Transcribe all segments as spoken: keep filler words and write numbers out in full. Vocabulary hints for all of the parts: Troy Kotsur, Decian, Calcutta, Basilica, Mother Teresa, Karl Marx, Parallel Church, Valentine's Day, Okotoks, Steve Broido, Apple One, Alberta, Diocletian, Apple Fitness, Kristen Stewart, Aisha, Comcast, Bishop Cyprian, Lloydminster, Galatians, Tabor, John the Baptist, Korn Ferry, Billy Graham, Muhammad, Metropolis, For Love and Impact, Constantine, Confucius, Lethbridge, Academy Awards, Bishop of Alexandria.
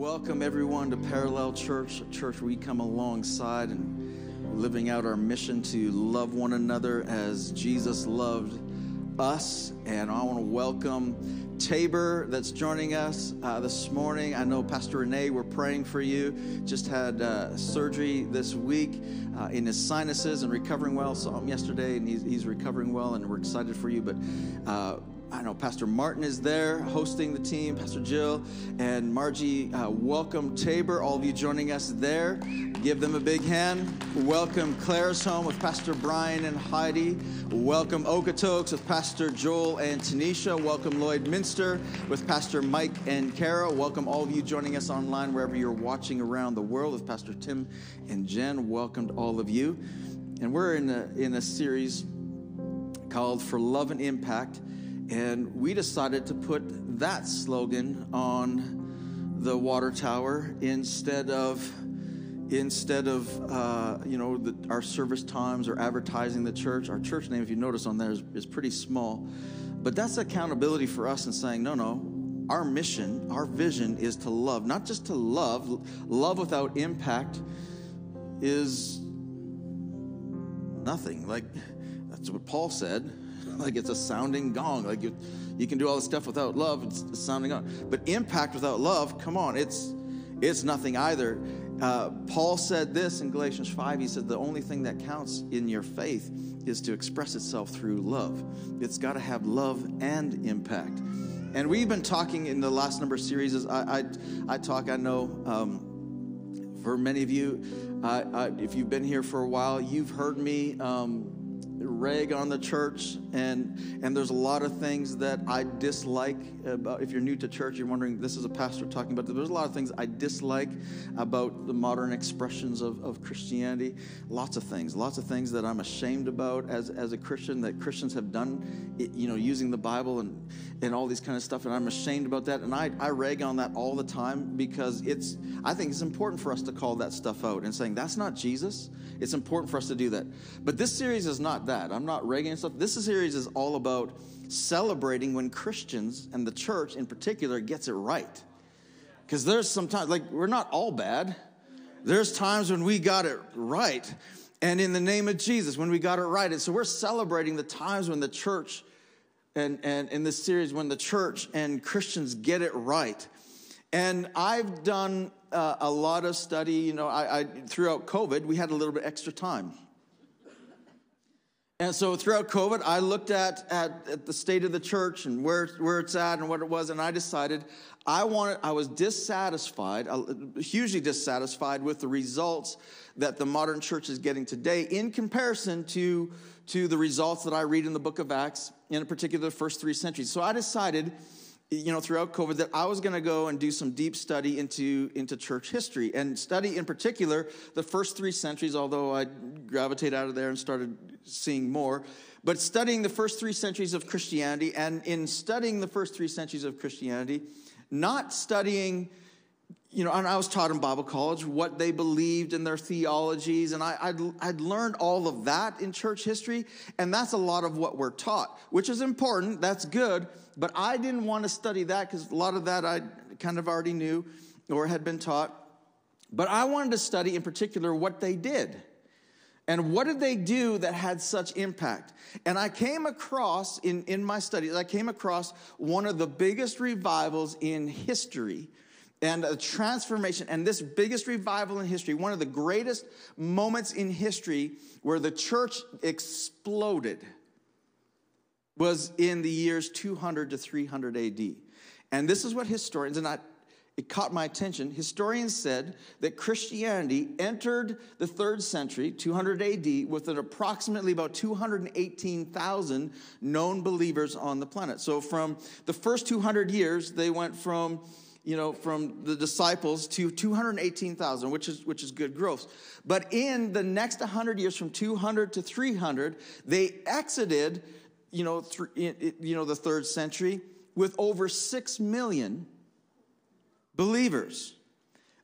Welcome everyone to Parallel Church, a church we come alongside and living out our mission to love one another as Jesus loved us. And I want to welcome Tabor that's joining us uh, this morning. I know Pastor Renee, we're praying for you. Just had uh, surgery this week uh, in his sinuses and recovering well. Saw him yesterday and he's, he's recovering well, and we're excited for you. But uh, I know Pastor Martin is there hosting the team, Pastor Jill and Margie. Uh, welcome Tabor, all of you joining us there. Give them a big hand. Welcome Claire's Home with Pastor Brian and Heidi. Welcome Okotoks with Pastor Joel and Tanisha. Welcome Lloydminster with Pastor Mike and Kara. Welcome all of you joining us online wherever you're watching around the world with Pastor Tim and Jen. Welcome to all of you. And we're in a, in a series called For Love and Impact. And we decided to put that slogan on the water tower instead of, instead of uh, you know, the, our service times or advertising the church. Our church name, if you notice on there, is, is pretty small. But that's accountability for us in saying, no, no, our mission, our vision is to love. Not just to love. Love without impact is nothing. Like, that's what Paul said. Like, it's a sounding gong. Like, you, you can do all this stuff without love. It's a sounding gong. But impact without love, come on, it's it's nothing either. Uh, Paul said this in Galatians five. He said the only thing that counts in your faith is to express itself through love. It's got to have love and impact. And we've been talking in the last number of series. As I, I, I talk, I know, um, for many of you, uh, I, if you've been here for a while, you've heard me Um, rag on the church, and and there's a lot of things that I dislike about. If you're new to church, you're wondering, this is a pastor talking about this. There's a lot of things I dislike about the modern expressions of, of Christianity. Lots of things, lots of things that I'm ashamed about as, as a Christian, that Christians have done, you know, using the Bible and, and all these kind of stuff, and I'm ashamed about that, and I, I rag on that all the time because it's, I think it's important for us to call that stuff out and saying, that's not Jesus. It's important for us to do that. But this series is not that. I'm not ragging and stuff. This series is all about celebrating when Christians, and the church in particular, gets it right. Because there's sometimes, like, we're not all bad. There's times when we got it right. And in the name of Jesus, when we got it right. And so we're celebrating the times when the church, and, and in this series, when the church and Christians get it right. And I've done uh, a lot of study, you know, I, I throughout COVID, we had a little bit extra time. And so throughout COVID, I looked at, at, at the state of the church and where, where it's at and what it was, and I decided I wanted, I was dissatisfied, hugely dissatisfied with the results that the modern church is getting today in comparison to, to the results that I read in the book of Acts, in particular the first three centuries. So I decided, you know, throughout COVID, that I was going to go and do some deep study into, into church history, and study in particular the first three centuries, although I gravitated out of there and started seeing more, but studying the first three centuries of Christianity, and in studying the first three centuries of Christianity, not studying, you know, and I was taught in Bible college what they believed in their theologies, and I, I'd, I'd learned all of that in church history, and that's a lot of what we're taught, which is important, that's good, but I didn't want to study that because a lot of that I kind of already knew or had been taught, but I wanted to study in particular what they did. And what did they do that had such impact? And I came across, in, in my studies, I came across one of the biggest revivals in history and a transformation. And this biggest revival in history, one of the greatest moments in history where the church exploded, was in the years two hundred to three hundred A D. And this is what historians, and I, it caught my attention. Historians said that Christianity entered the third century, two hundred A D, with an approximately about two hundred eighteen thousand known believers on the planet. So from the first two hundred years, they went from, you know, from the disciples to two hundred eighteen thousand, which is which is good growth. But in the next one hundred years, from two hundred to three hundred, they exited, you know, th- you know, the third century with over six million believers.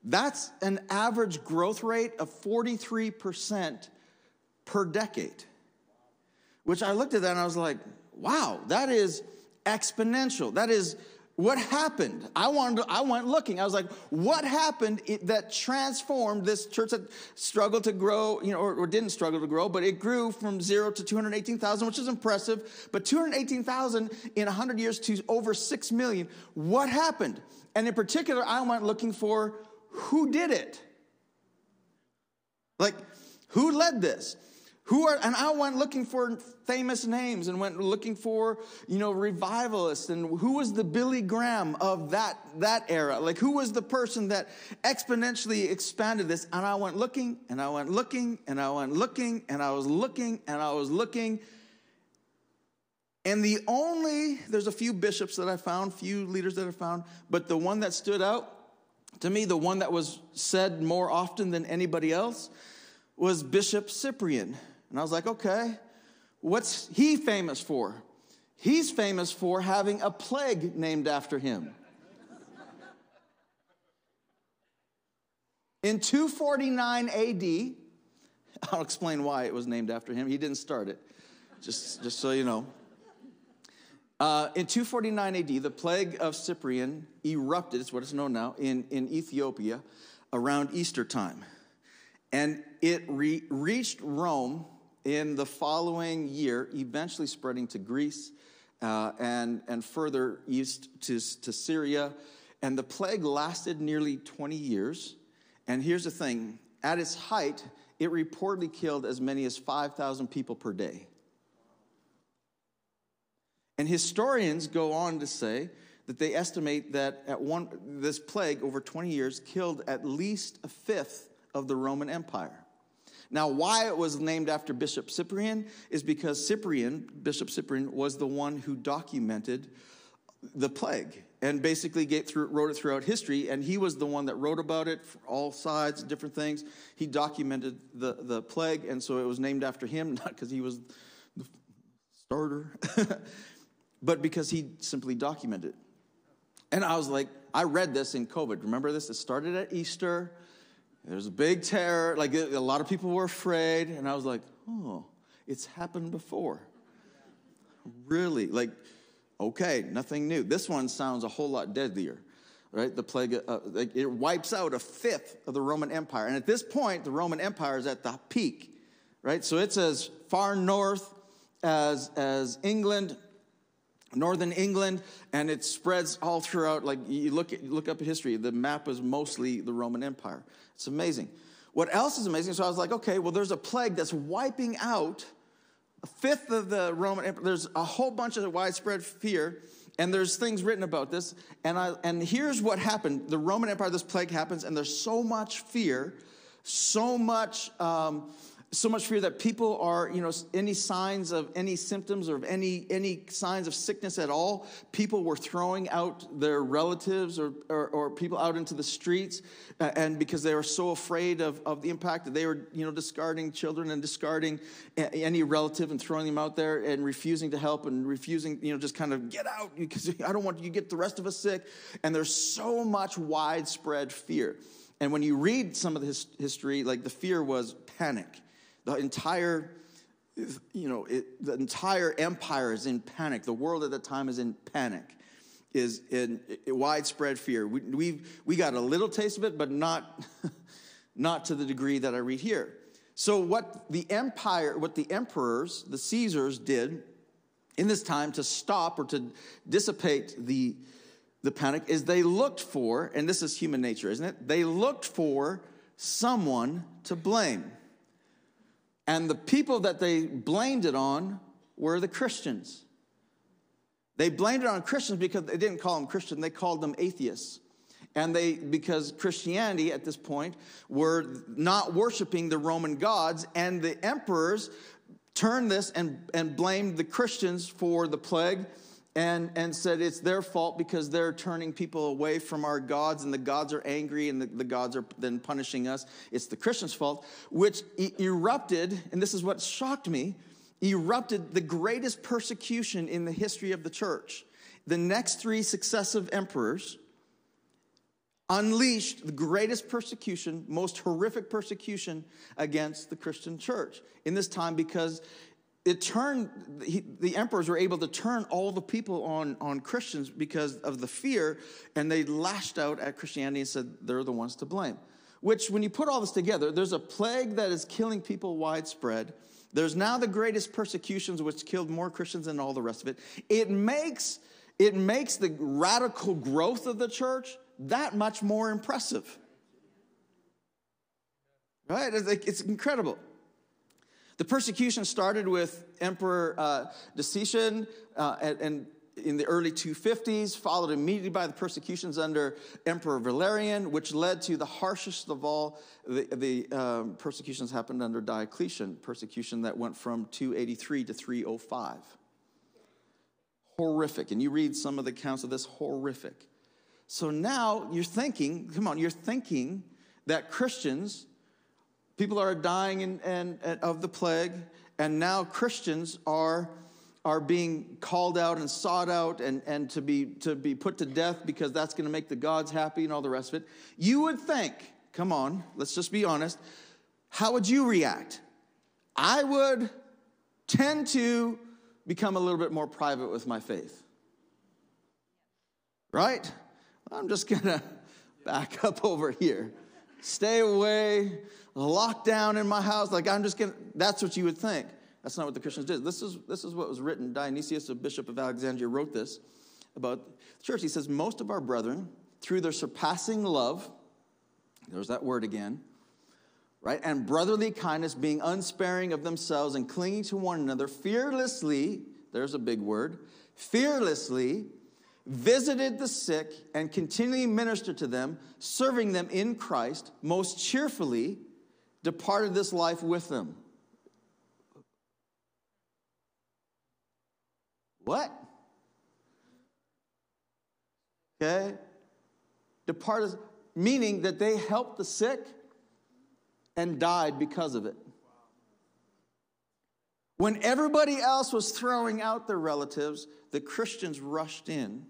That's an average growth rate of forty-three percent per decade, which I looked at that and I was like, wow, that is exponential. That is What happened? I wanted. I went looking. I was like, what happened that transformed this church that struggled to grow, you know, or, or didn't struggle to grow, but it grew from zero to two hundred eighteen thousand, which is impressive, but two hundred eighteen thousand in one hundred years to over six million. What happened? And in particular, I went looking for who did it. Like, who led this? Who are, and I went looking for famous names and went looking for, you know, revivalists and who was the Billy Graham of that, that era? Like, who was the person that exponentially expanded this? And I went looking and I went looking and I went looking and I was looking and I was looking. And the only, there's a few bishops that I found, few leaders that I found, but the one that stood out to me, the one that was said more often than anybody else was Bishop Cyprian. And I was like, okay, what's he famous for? He's famous for having a plague named after him. In two forty-nine A D, I'll explain why it was named after him. He didn't start it, just, just so you know. Uh, in two forty-nine A D, the plague of Cyprian erupted, it's what it's known now, in, in Ethiopia around Easter time. And it re reached Rome in the following year, eventually spreading to Greece uh, and, and further east to, to Syria. And the plague lasted nearly twenty years. And here's the thing. At its height, it reportedly killed as many as five thousand people per day. And historians go on to say that they estimate that at one, this plague over twenty years killed at least a fifth of the Roman Empire. Now, why it was named after Bishop Cyprian is because Cyprian, Bishop Cyprian, was the one who documented the plague and basically get through, wrote it throughout history, and he was the one that wrote about it for all sides, different things. He documented the, the plague, and so it was named after him, not because he was the starter, but because he simply documented it. And I was like, I read this in COVID. Remember this? It started at Easter. There was a big terror, like a lot of people were afraid, and I was like, oh, it's happened before. Really, like, okay, nothing new. This one sounds a whole lot deadlier, right? The plague, uh, like it wipes out a fifth of the Roman Empire, and at this point, the Roman Empire is at the peak, right? So it's as far north as, as England, northern England, and it spreads all throughout. Like, you look, at, you look up at history, the map is mostly the Roman Empire. It's amazing. What else is amazing? So I was like, okay, well, there's a plague that's wiping out a fifth of the Roman Empire. There's a whole bunch of widespread fear, and there's things written about this. And, I, and here's what happened. The Roman Empire, this plague happens, and there's so much fear, so much, um, so much fear that people are, you know, any signs of any symptoms or of any, any signs of sickness at all, people were throwing out their relatives or, or, or people out into the streets, uh, and because they were so afraid of, of the impact that they were, you know, discarding children and discarding a, any relative and throwing them out there and refusing to help and refusing, you know, just kind of get out because I don't want you to get the rest of us sick. And there's so much widespread fear. And when you read some of the his, history, like the fear was panic. The entire, you know, it, the entire empire is in panic. The world at that time is in panic, is in, in widespread fear. We we've, we got a little taste of it, but not, not to the degree that I read here. So what the empire, what the emperors, the Caesars did in this time to stop or to dissipate the, the panic is they looked for, and this is human nature, isn't it? They looked for someone to blame. And the people that they blamed it on were the Christians. They blamed it on Christians because they didn't call them Christian, they called them atheists. And they, because Christianity at this point were not worshiping the Roman gods, and the emperors turned this and, and blamed the Christians for the plague and, and said it's their fault because they're turning people away from our gods, and the gods are angry, and the, the gods are then punishing us. It's the Christians' fault, which e erupted, and this is what shocked me, erupted the greatest persecution in the history of the church. The next three successive emperors unleashed the greatest persecution, most horrific persecution against the Christian church in this time because it turned, he, the emperors were able to turn all the people on, on Christians because of the fear, and they lashed out at Christianity and said they're the ones to blame. Which, when you put all this together, there's a plague that is killing people widespread. There's now the greatest persecutions, which killed more Christians than all the rest of it. It makes, it makes the radical growth of the church that much more impressive. Right? It's, like, it's incredible. The persecution started with Emperor uh, Decian uh, and, and in the early two fifties, followed immediately by the persecutions under Emperor Valerian, which led to the harshest of all the, the um, persecutions happened under Diocletian, persecution that went from two eighty-three to three oh five. Horrific. And you read some of the accounts of this, horrific. So now you're thinking, come on, you're thinking that Christians... people are dying in, in, in, of the plague, and now Christians are, are being called out and sought out and, and to be, to be put to death because that's going to make the gods happy and all the rest of it. You would think, come on, let's just be honest, how would you react? I would tend to become a little bit more private with my faith. Right? I'm just going to back up over here. Stay away, locked down in my house. Like, I'm just going to, that's what you would think. That's not what the Christians did. This is, this is what was written. Dionysius, the Bishop of Alexandria, wrote this about the church. He says, most of our brethren, through their surpassing love, there's that word again, right, and brotherly kindness, being unsparing of themselves and clinging to one another, fearlessly, there's a big word, fearlessly, visited the sick and continually ministered to them, serving them in Christ, most cheerfully departed this life with them. What? Okay. Departed, meaning that they helped the sick and died because of it. When everybody else was throwing out their relatives, the Christians rushed in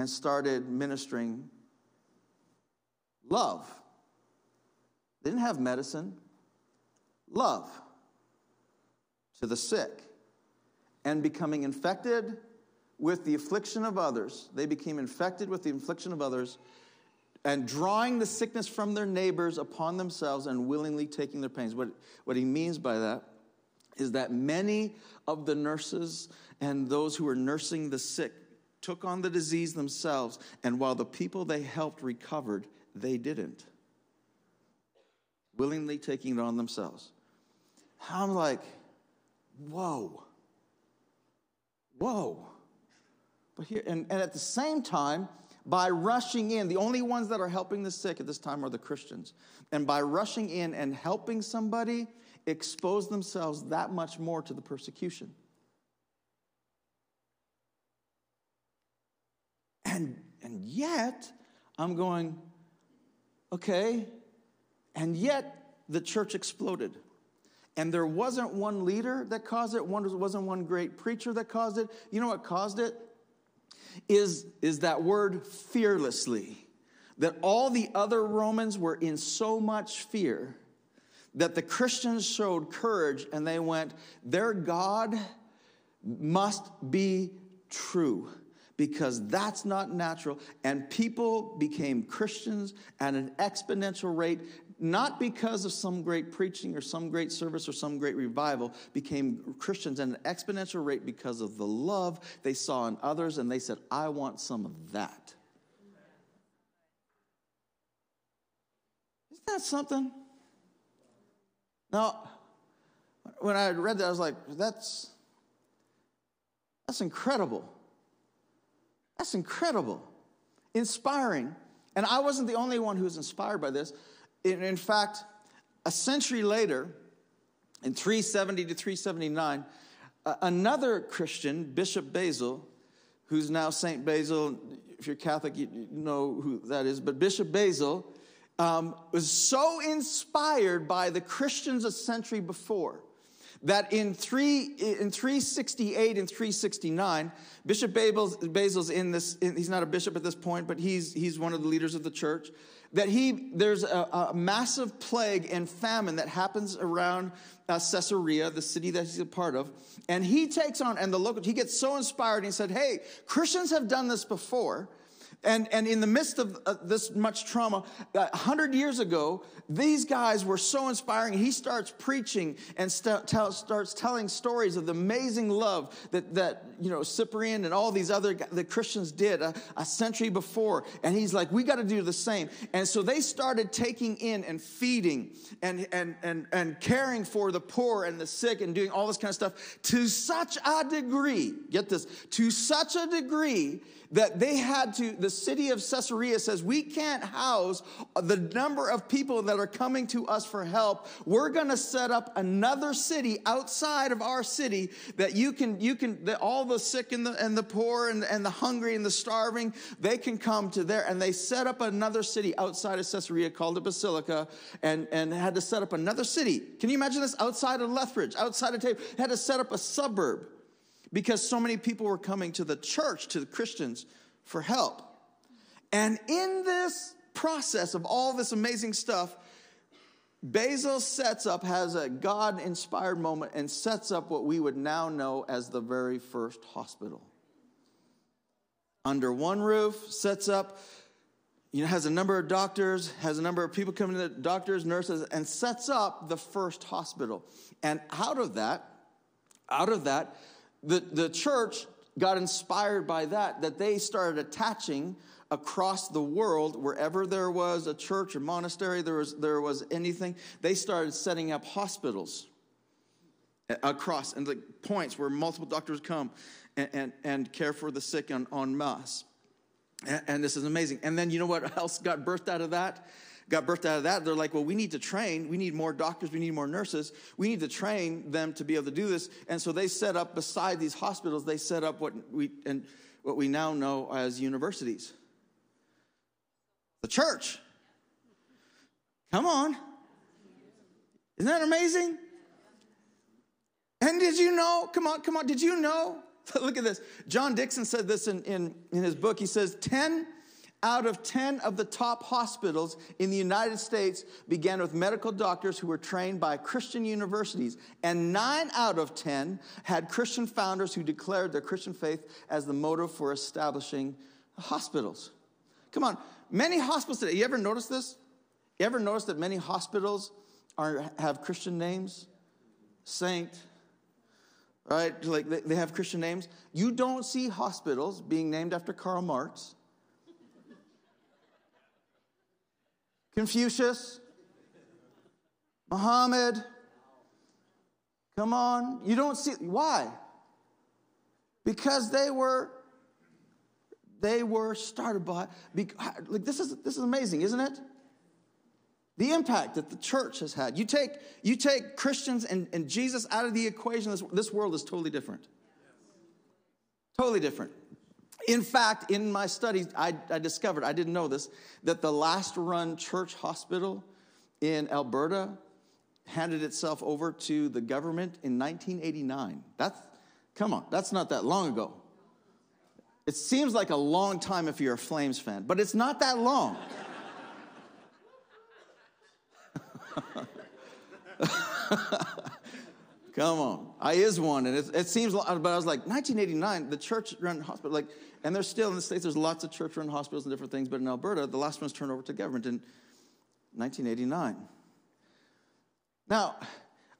and started ministering love. They didn't have medicine. Love to the sick. And becoming infected with the affliction of others. They became infected with the affliction of others and drawing the sickness from their neighbors upon themselves and willingly taking their pains. What, what he means by that is that many of the nurses and those who were nursing the sick took on the disease themselves, and while the people they helped recovered, they didn't. Willingly taking it on themselves. I'm like, whoa. Whoa. But here, and, and at the same time, by rushing in, the only ones that are helping the sick at this time are the Christians. And by rushing in and helping somebody, expose themselves that much more to the persecution. And, and yet, I'm going, okay, and yet the church exploded. And there wasn't one leader that caused it, one, wasn't one great preacher that caused it. You know what caused it? Is, is that word fearlessly. That all the other Romans were in so much fear that the Christians showed courage and they went, their God must be true because that's not natural. And people became Christians at an exponential rate, not because of some great preaching or some great service or some great revival, became Christians at an exponential rate because of the love they saw in others, and they said, I want some of that. Isn't that something? Now, when I read that, I was like, that's, that's incredible. That's incredible. Inspiring. And I wasn't the only one who was inspired by this. In, in fact, a century later, in three seventy to three seventy-nine, uh, another Christian, Bishop Basil, who's now Saint Basil. If you're Catholic, you, you know who that is. But Bishop Basil... Um, was so inspired by the Christians a century before that in, three, in three sixty-eight and three sixty-nine, Bishop Basil's in this, in, he's not a bishop at this point, but he's, he's one of the leaders of the church, that he there's a, a massive plague and famine that happens around uh, Caesarea, the city that he's a part of, and he takes on, and the local, he gets so inspired, and he said, hey, Christians have done this before, and, and in the midst of uh, this much trauma, uh, one hundred years ago, these guys were so inspiring, he starts preaching and st tell, starts telling stories of the amazing love that, that you know, Cyprian and all these other the Christians did a, a century before, and he's like, we got to do the same. And so they started taking in and feeding and, and, and, and caring for the poor and the sick and doing all this kind of stuff to such a degree, get this, to such a degree that they had to, the city of Caesarea says, we can't house the number of people that are coming to us for help. We're going to set up another city outside of our city that you can, you can that all the sick and the, and the poor and, and the hungry and the starving, they can come to there. And they set up another city outside of Caesarea called the Basilica and, and had to set up another city. Can you imagine this? Outside of Lethbridge, outside of Tabor, had to set up a suburb, because so many people were coming to the church, to the Christians, for help. And in this process of all this amazing stuff, Basil sets up, has a God-inspired moment, and sets up what we would now know as the very first hospital. Under one roof, sets up, you know, has a number of doctors, has a number of people coming to the doctors, nurses, and sets up the first hospital. And out of that, out of that, The, the church got inspired by that, that they started attaching across the world, wherever there was a church or monastery, there was, there was anything, they started setting up hospitals across, and the points where multiple doctors come and, and, and care for the sick en, en masse. And, and this is amazing. And then you know what else got birthed out of that? Got birthed out of that, they're like, well, we need to train. We need more doctors. We need more nurses. We need to train them to be able to do this. And so they set up, beside these hospitals, they set up what we, and what we now know as universities. The church. Come on. Isn't that amazing? And did you know? Come on, come on. Did you know? Look at this. John Dixon said this in, in, in his book. He says, ten out of ten of the top hospitals in the United States began with medical doctors who were trained by Christian universities, and nine out of ten had Christian founders who declared their Christian faith as the motive for establishing hospitals. Come on, many hospitals today, you ever notice this? You ever notice that many hospitals are, have Christian names? Saint, right? Like they, they have Christian names. You don't see hospitals being named after Karl Marx, Confucius, Muhammad. Come on. You don't see. Why? Because they were, they were started by, because, like, this is, this is amazing, isn't it? The impact that the church has had. You take, you take Christians and, and Jesus out of the equation, this, this world is totally different. Totally different. In fact, in my studies, I, I discovered, I didn't know this, that the last-run church hospital in Alberta handed itself over to the government in nineteen eighty-nine. That's, come on, that's not that long ago. It seems like a long time if you're a Flames fan, but it's not that long. Come on. I is one. And it, it seems, but I was like, nineteen eighty-nine, the church-run hospital, like, and there's still in the States, there's lots of church-run hospitals and different things, but in Alberta, the last one's turned over to government in nineteen eighty-nine. Now,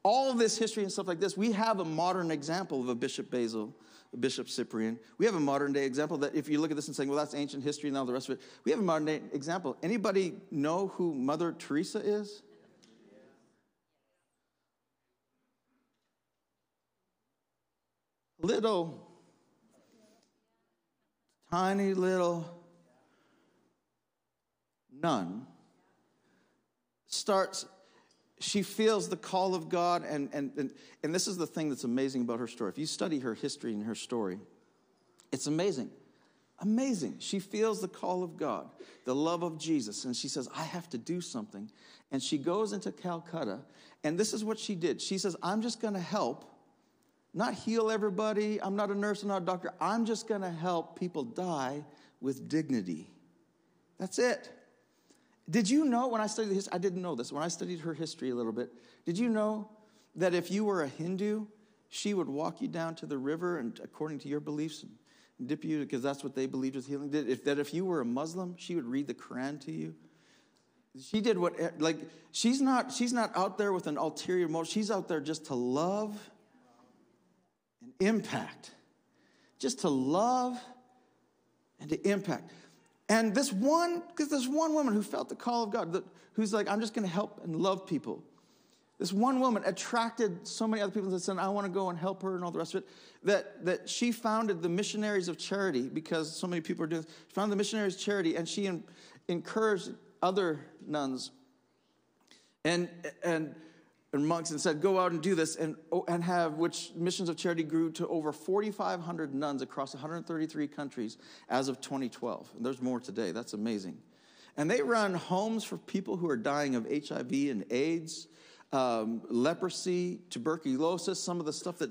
all of this history and stuff like this, we have a modern example of a Bishop Basil, a Bishop Cyprian. We have a modern-day example that if you look at this and saying, well, that's ancient history and all the rest of it, we have a modern-day example. Anybody know who Mother Teresa is? Little, tiny little nun starts, she feels the call of God, and, and, and, and this is the thing that's amazing about her story. If you study her history and her story, it's amazing. Amazing. She feels the call of God, the love of Jesus, and she says, I have to do something. And she goes into Calcutta, and this is what she did. She says, I'm just going to help, not heal everybody. I'm not a nurse, I'm not a doctor. I'm just going to help people die with dignity. That's it. Did you know, when I studied history, I didn't know this, when I studied her history a little bit, did you know that if you were a Hindu, she would walk you down to the river, and according to your beliefs, dip you, because that's what they believed was healing. Did if that if you were a Muslim, she would read the Quran to you. She did what, like, she's not she's not out there with an ulterior motive. She's out there just to love and impact, just to love and to impact. And this one, because this one woman who felt the call of God, who's like, I'm just going to help and love people. This one woman attracted so many other people that said, I want to go and help her and all the rest of it, that, that she founded the Missionaries of Charity because so many people are doing this. She founded the Missionaries of Charity, and she in, encouraged other nuns and, and, and monks and said, go out and do this, and, and have, which Missions of Charity grew to over forty-five hundred nuns across one hundred thirty-three countries as of twenty twelve. And there's more today. That's amazing. And they run homes for people who are dying of H I V and AIDS, Um, leprosy, tuberculosis, some of the stuff that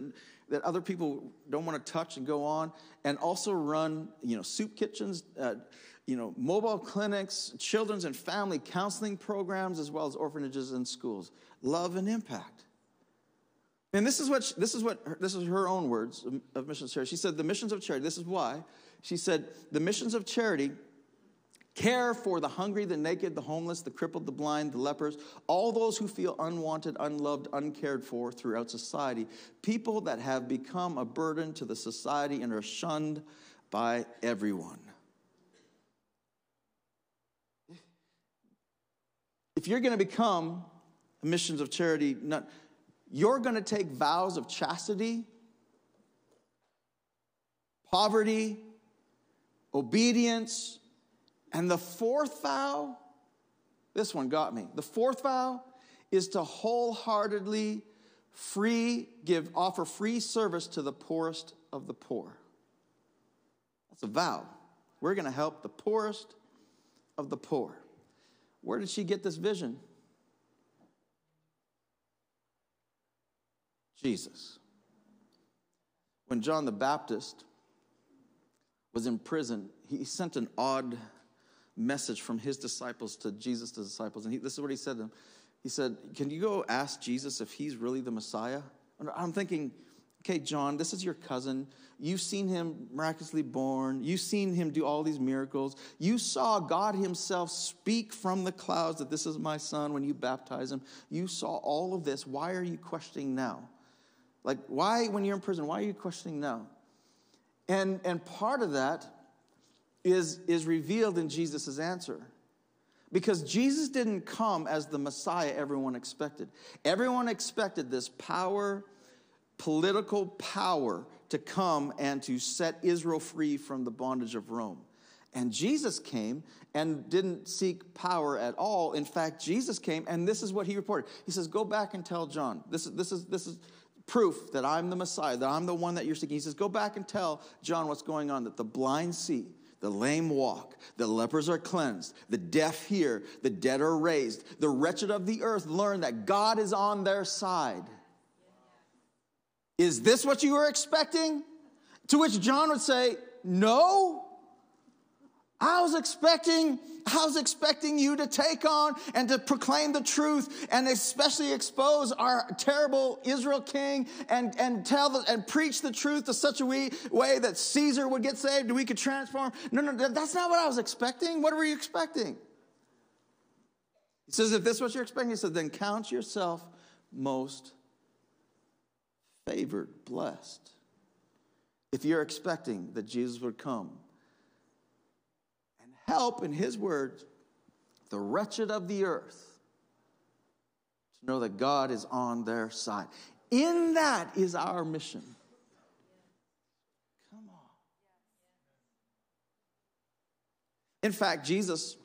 that other people don't want to touch and go on, and also run, you know, soup kitchens, uh, you know, mobile clinics, children's and family counseling programs, as well as orphanages and schools. Love and impact. And this is what she, this is what her, this is her own words of, of Missions of Charity. She said, "The Missions of Charity." This is why she said, "The Missions of Charity." Care for the hungry, the naked, the homeless, the crippled, the blind, the lepers, all those who feel unwanted, unloved, uncared for throughout society. People that have become a burden to the society and are shunned by everyone. If you're going to become a Missions of Charity, not, you're going to take vows of chastity, poverty, obedience. And the fourth vow, this one got me. The fourth vow is to wholeheartedly free, give, offer free service to the poorest of the poor. That's a vow. We're going to help the poorest of the poor. Where did she get this vision? Jesus. When John the Baptist was in prison, he sent an odd message from his disciples to Jesus' disciples. And he, this is what he said to them. He said, can you go ask Jesus if he's really the Messiah? And I'm thinking, okay, John, this is your cousin. You've seen him miraculously born. You've seen him do all these miracles. You saw God himself speak from the clouds that this is my son when you baptize him. You saw all of this. Why are you questioning now? Like, why, when you're in prison, why are you questioning now? And, and part of that Is, is revealed in Jesus' answer. Because Jesus didn't come as the Messiah everyone expected. Everyone expected this power, political power, to come and to set Israel free from the bondage of Rome. And Jesus came and didn't seek power at all. In fact, Jesus came, and this is what he reported. He says, go back and tell John. This is, this is, this is proof that I'm the Messiah, that I'm the one that you're seeking. He says, go back and tell John what's going on, that the blind see, the lame walk, the lepers are cleansed, the deaf hear, the dead are raised, the wretched of the earth learn that God is on their side. Is this what you were expecting? To which John would say, no. I was expecting, I was expecting you to take on and to proclaim the truth and especially expose our terrible Israel king and, and tell the, and preach the truth to such a way, way that Caesar would get saved and we could transform. No, no, that's not what I was expecting. What were you expecting? He says, if this is what you're expecting, he said, then count yourself most favored, blessed. If you're expecting that Jesus would come, help, in his words, the wretched of the earth to know that God is on their side. In that is our mission. Come on. In fact, Jesus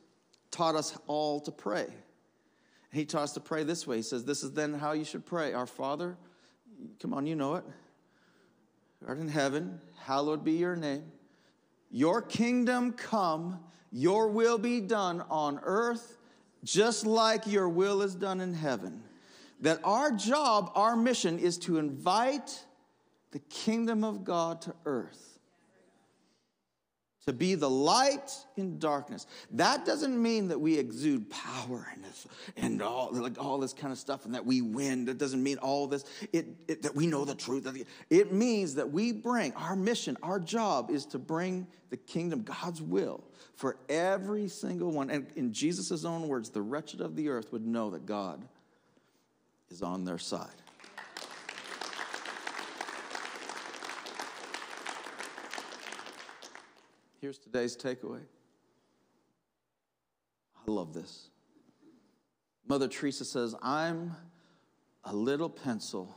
taught us all to pray. He taught us to pray this way. He says, this is then how you should pray. Our Father, come on, you know it, who art in heaven, hallowed be your name. Your kingdom come, your will be done on earth, just like your will is done in heaven. That our job, our mission is to invite the kingdom of God to earth. To be the light in darkness. That doesn't mean that we exude power and, and all, like all this kind of stuff and that we win. That doesn't mean all this, it, it, that we know the truth. It means that we bring, our mission, our job is to bring the kingdom, God's will, for every single one. And in Jesus' own words, the wretched of the earth would know that God is on their side. Here's today's takeaway. I love this. Mother Teresa says, I'm a little pencil,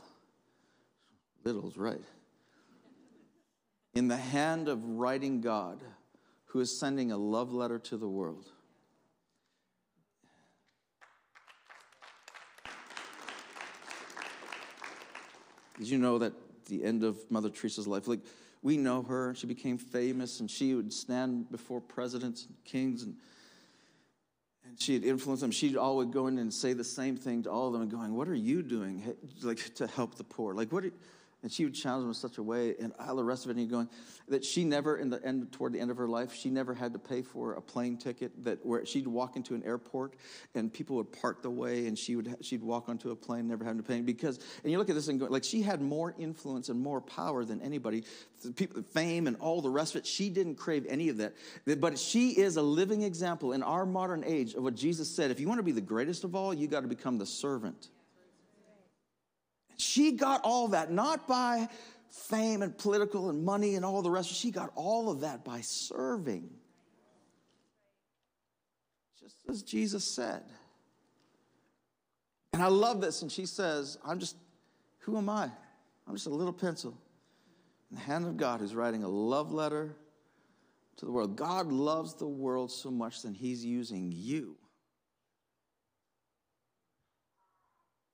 little's right, in the hand of writing God, who is sending a love letter to the world. Did you know that the end of Mother Teresa's life, like, we know her, she became famous, and she would stand before presidents and kings, and, and she had influenced them. She'd always go in and say the same thing to all of them, going, what are you doing, like, to help the poor? Like, what are you? And she would challenge them in such a way, and all the rest of it, and going, that she never, in the end, toward the end of her life, she never had to pay for a plane ticket, that where she'd walk into an airport, and people would part the way, and she would she'd walk onto a plane, never having to pay, because, and you look at this and go, like, she had more influence and more power than anybody, people, fame and all the rest of it, she didn't crave any of that, but she is a living example in our modern age of what Jesus said, if you want to be the greatest of all, you got to become the servant. She got all that, not by fame and political and money and all the rest. She got all of that by serving. Just as Jesus said. And I love this. And she says, I'm just, who am I? I'm just a little pencil in the hand of God who's writing a love letter to the world. God loves the world so much that he's using you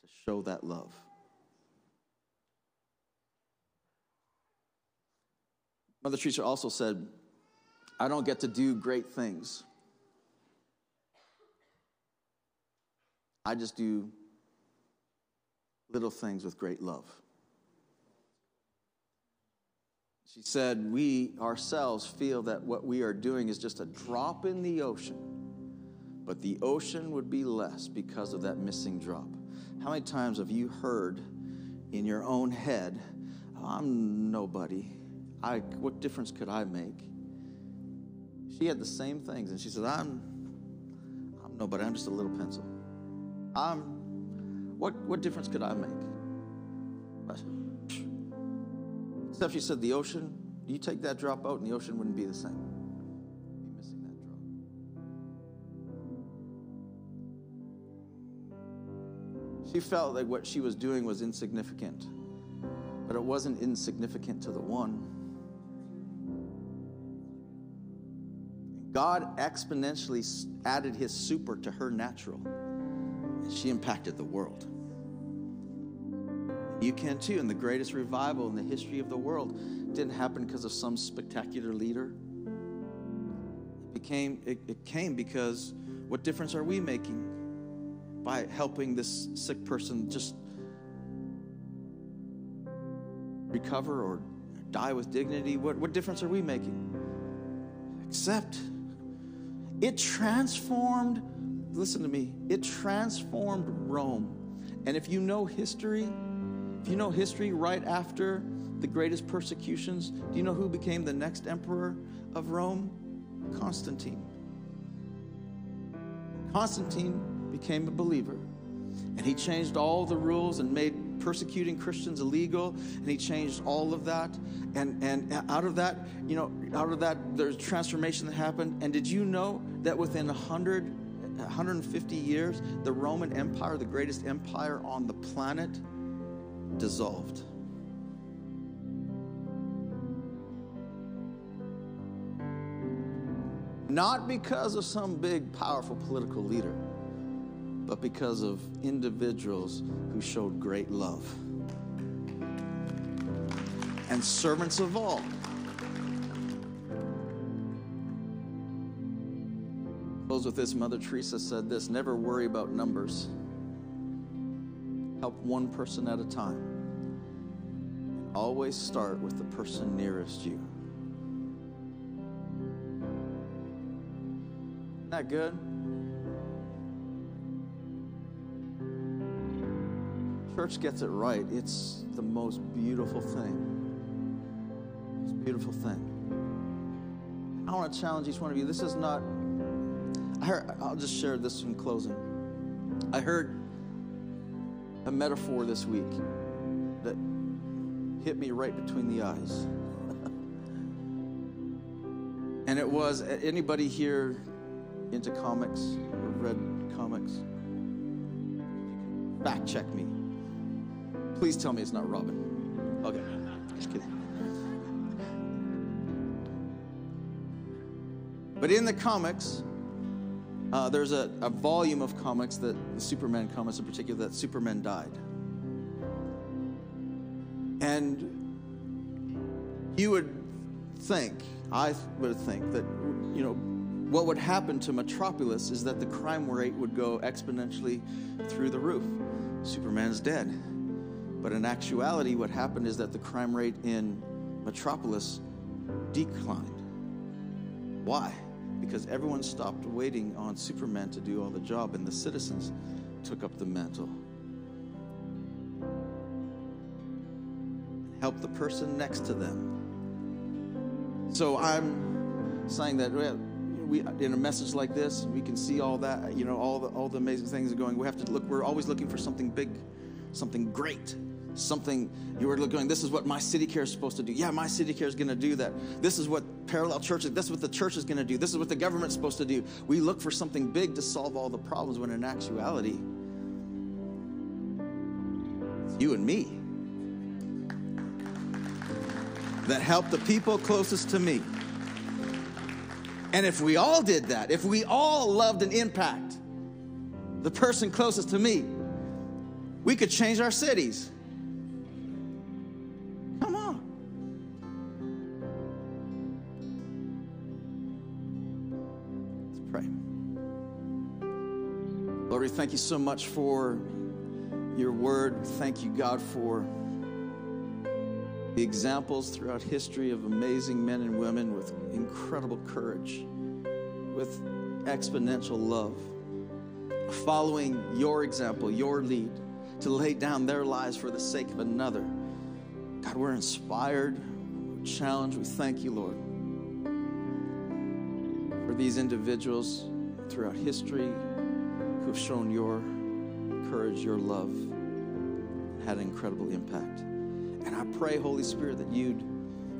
to show that love. Mother Teresa also said, I don't get to do great things. I just do little things with great love. She said, we ourselves feel that what we are doing is just a drop in the ocean, but the ocean would be less because of that missing drop. How many times have you heard in your own head, I'm nobody. I, what difference could I make? She had the same things, and she said, I'm, I'm nobody, I'm just a little pencil. I'm, what, what difference could I make? I said, except she said, the ocean, you take that drop out, and the ocean wouldn't be the same. You'd be missing that drop. She felt like what she was doing was insignificant, but it wasn't insignificant to the one. God exponentially added his super to her natural, and she impacted the world. You can too, and the greatest revival in the history of the world didn't happen because of some spectacular leader. It became, it, it came because what difference are we making by helping this sick person just recover or die with dignity? What, what difference are we making? Except it transformed, listen to me, it transformed Rome. And if you know history, if you know history right after the greatest persecutions, do you know who became the next emperor of Rome? Constantine. Constantine became a believer, and he changed all the rules and made persecuting Christians illegal, and he changed all of that. And, and out of that, you know, out of that, there's transformation that happened. And did you know that within one hundred, one hundred fifty years, the Roman Empire, the greatest empire on the planet, dissolved? Not because of some big, powerful political leader, but because of individuals who showed great love. And servants of all. close with this. Mother Teresa said this: never worry about numbers. Help one person at a time. Always start with the person nearest you. Isn't that good? Church gets it right. It's the most beautiful thing. It's a beautiful thing. I want to challenge each one of you. This is not... I heard, I'll just share this in closing. I heard a metaphor this week that hit me right between the eyes. And it was, anybody here into comics or read comics? Fact check me. Please tell me it's not Robin. Okay, just kidding. But in the comics, uh, there's a, a volume of comics, that the Superman comics in particular, that Superman died. And you would think, I would think that, you know, what would happen to Metropolis is that the crime rate would go exponentially through the roof. Superman's dead. But in actuality, what happened is that the crime rate in Metropolis declined. Why? Because everyone stopped waiting on Superman to do all the job, and the citizens took up the mantle. Help the person next to them. So I'm saying that we, in a message like this, we can see all that, you know, all the, all the amazing things are going. We have to look, we're always looking for something big, something great, something you were going, this is what my city care is supposed to do. Yeah, my city care is going to do that. This is what Parallel Church, this is what the church is going to do. This is what the government's supposed to do. We look for something big to solve all the problems, when in actuality, it's you and me that help the people closest to me. And if we all did that, if we all loved and impact the person closest to me, we could change our cities. Come on. Let's pray. Lord, we thank you so much for your word. Thank you, God, for the examples throughout history of amazing men and women with incredible courage, with exponential love, following your example, your lead, to lay down their lives for the sake of another. God, we're inspired, we're challenged. We thank you, Lord, for these individuals throughout history who have shown your courage, your love, had an incredible impact. And I pray, Holy Spirit, that you'd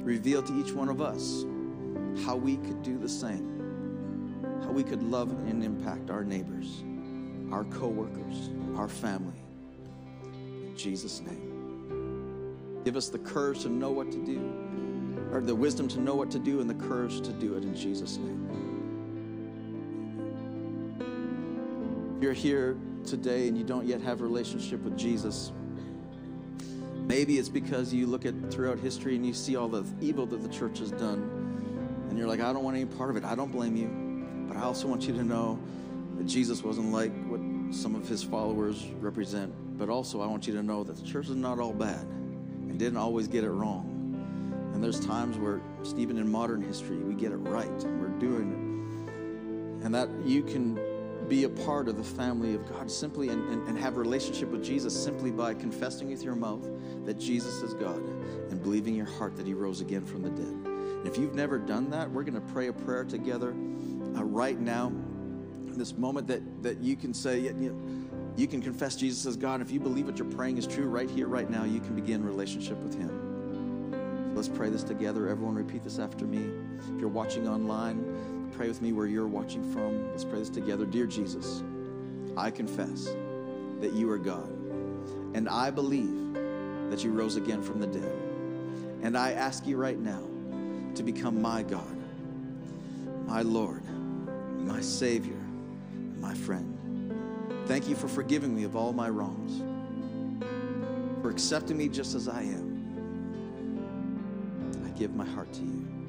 reveal to each one of us how we could do the same, how we could love and impact our neighbors, our coworkers, our family. In Jesus' name. Give us the courage to know what to do, or the wisdom to know what to do, and the courage to do it in Jesus' name. If you're here today and you don't yet have a relationship with Jesus, maybe it's because you look at throughout history and you see all the evil that the church has done, and you're like, I don't want any part of it. I don't blame you, but I also want you to know that Jesus wasn't like what some of his followers represent. But also, I want you to know that the church is not all bad and didn't always get it wrong. And there's times where, even in modern history, we get it right and we're doing it. And that you can be a part of the family of God simply and, and, and have a relationship with Jesus simply by confessing with your mouth that Jesus is God and believing in your heart that he rose again from the dead. And if you've never done that, we're going to pray a prayer together uh, right now. This moment that, that you can say, you know, you can confess Jesus as God. If you believe what you're praying is true right here, right now, you can begin relationship with him. So let's pray this together. Everyone repeat this after me. If you're watching online, pray with me where you're watching from. Let's pray this together. Dear Jesus, I confess that you are God, and I believe that you rose again from the dead. And I ask you right now to become my God, my Lord, my Savior, my friend. Thank you for forgiving me of all my wrongs, for accepting me just as I am. I give my heart to you.